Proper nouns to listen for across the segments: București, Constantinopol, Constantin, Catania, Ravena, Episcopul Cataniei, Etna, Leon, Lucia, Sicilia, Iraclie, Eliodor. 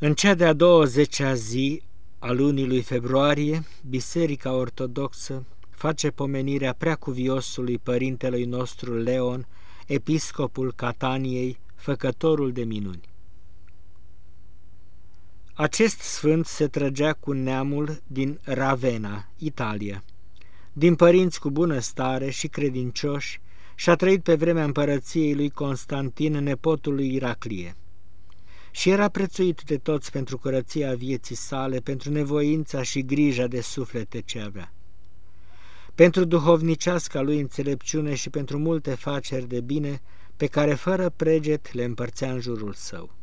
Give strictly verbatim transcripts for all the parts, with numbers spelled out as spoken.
În cea de-a douăzecea zi a lunii lui februarie, Biserica Ortodoxă face pomenirea preacuviosului părintelui nostru Leon, episcopul Cataniei, făcătorul de minuni. Acest sfânt se trăgea cu neamul din Ravena, Italia, din părinți cu bună stare și credincioși, și a trăit pe vremea împărăției lui Constantin, nepotul lui Iraclie. Și era prețuit de toți pentru curăția vieții sale, pentru nevoința și grija de suflete ce avea. Pentru duhovniceasca lui înțelepciune și pentru multe faceri de bine, pe care fără preget le împărțea în jurul său.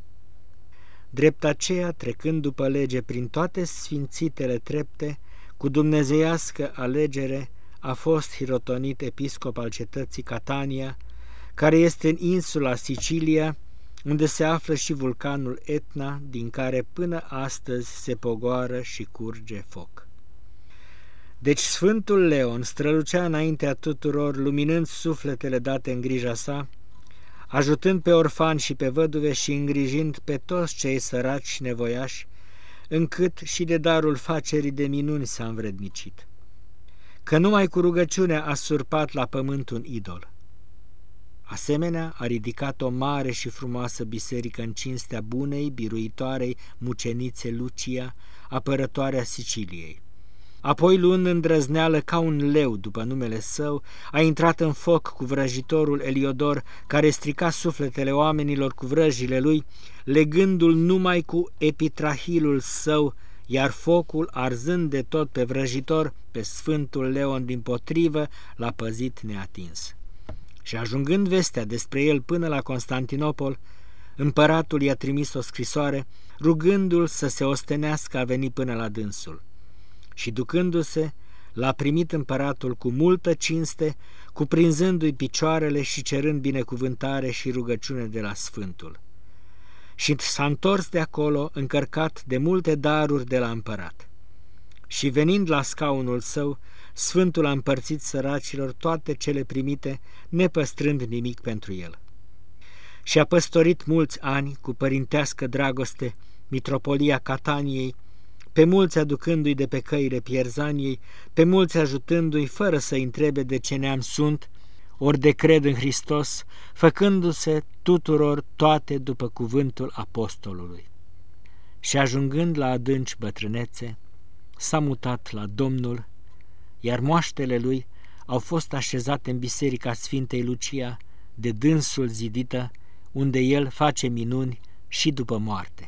Drept aceea, trecând după lege prin toate sfințitele trepte, cu dumnezeiască alegere, a fost hirotonit episcop al cetății Catania, care este în insula Sicilia, unde se află și vulcanul Etna, din care până astăzi se pogoară și curge foc. Deci Sfântul Leon strălucea înaintea tuturor, luminând sufletele date în grija sa, ajutând pe orfani și pe văduve și îngrijind pe toți cei săraci și nevoiași, încât și de darul facerii de minuni s-a învrednicit, că numai cu rugăciunea a surpat la pământ un idol. Asemenea, a ridicat o mare și frumoasă biserică în cinstea bunei, biruitoarei mucenițe Lucia, apărătoarea Siciliei. Apoi, luând îndrăzneală ca un leu după numele său, a intrat în foc cu vrăjitorul Eliodor, care strica sufletele oamenilor cu vrăjile lui, legându-l numai cu epitrahilul său, iar focul, arzând de tot pe vrăjitor, pe Sfântul Leon dimpotrivă, l-a păzit neatins. Și ajungând vestea despre el până la Constantinopol, împăratul i-a trimis o scrisoare, rugându-l să se ostenească a veni până la dânsul. Și ducându-se, l-a primit împăratul cu multă cinste, cuprinzându-i picioarele și cerând binecuvântare și rugăciune de la Sfântul. Și s-a întors de acolo, încărcat de multe daruri de la împărat. Și venind la scaunul său, Sfântul a împărțit săracilor toate cele primite, nepăstrând nimic pentru el. Și a păstorit mulți ani cu părintească dragoste mitropolia Cataniei, pe mulți aducându-i de pe căile Pierzaniei, pe mulți ajutându-i fără să întrebe de ce neam sunt, ori de cred în Hristos, făcându-se tuturor toate după cuvântul apostolului. Și ajungând la adânci bătrânețe, s-a mutat la Domnul, iar moaștele lui au fost așezate în biserica Sfintei Lucia, de dânsul zidită, unde el face minuni și după moarte.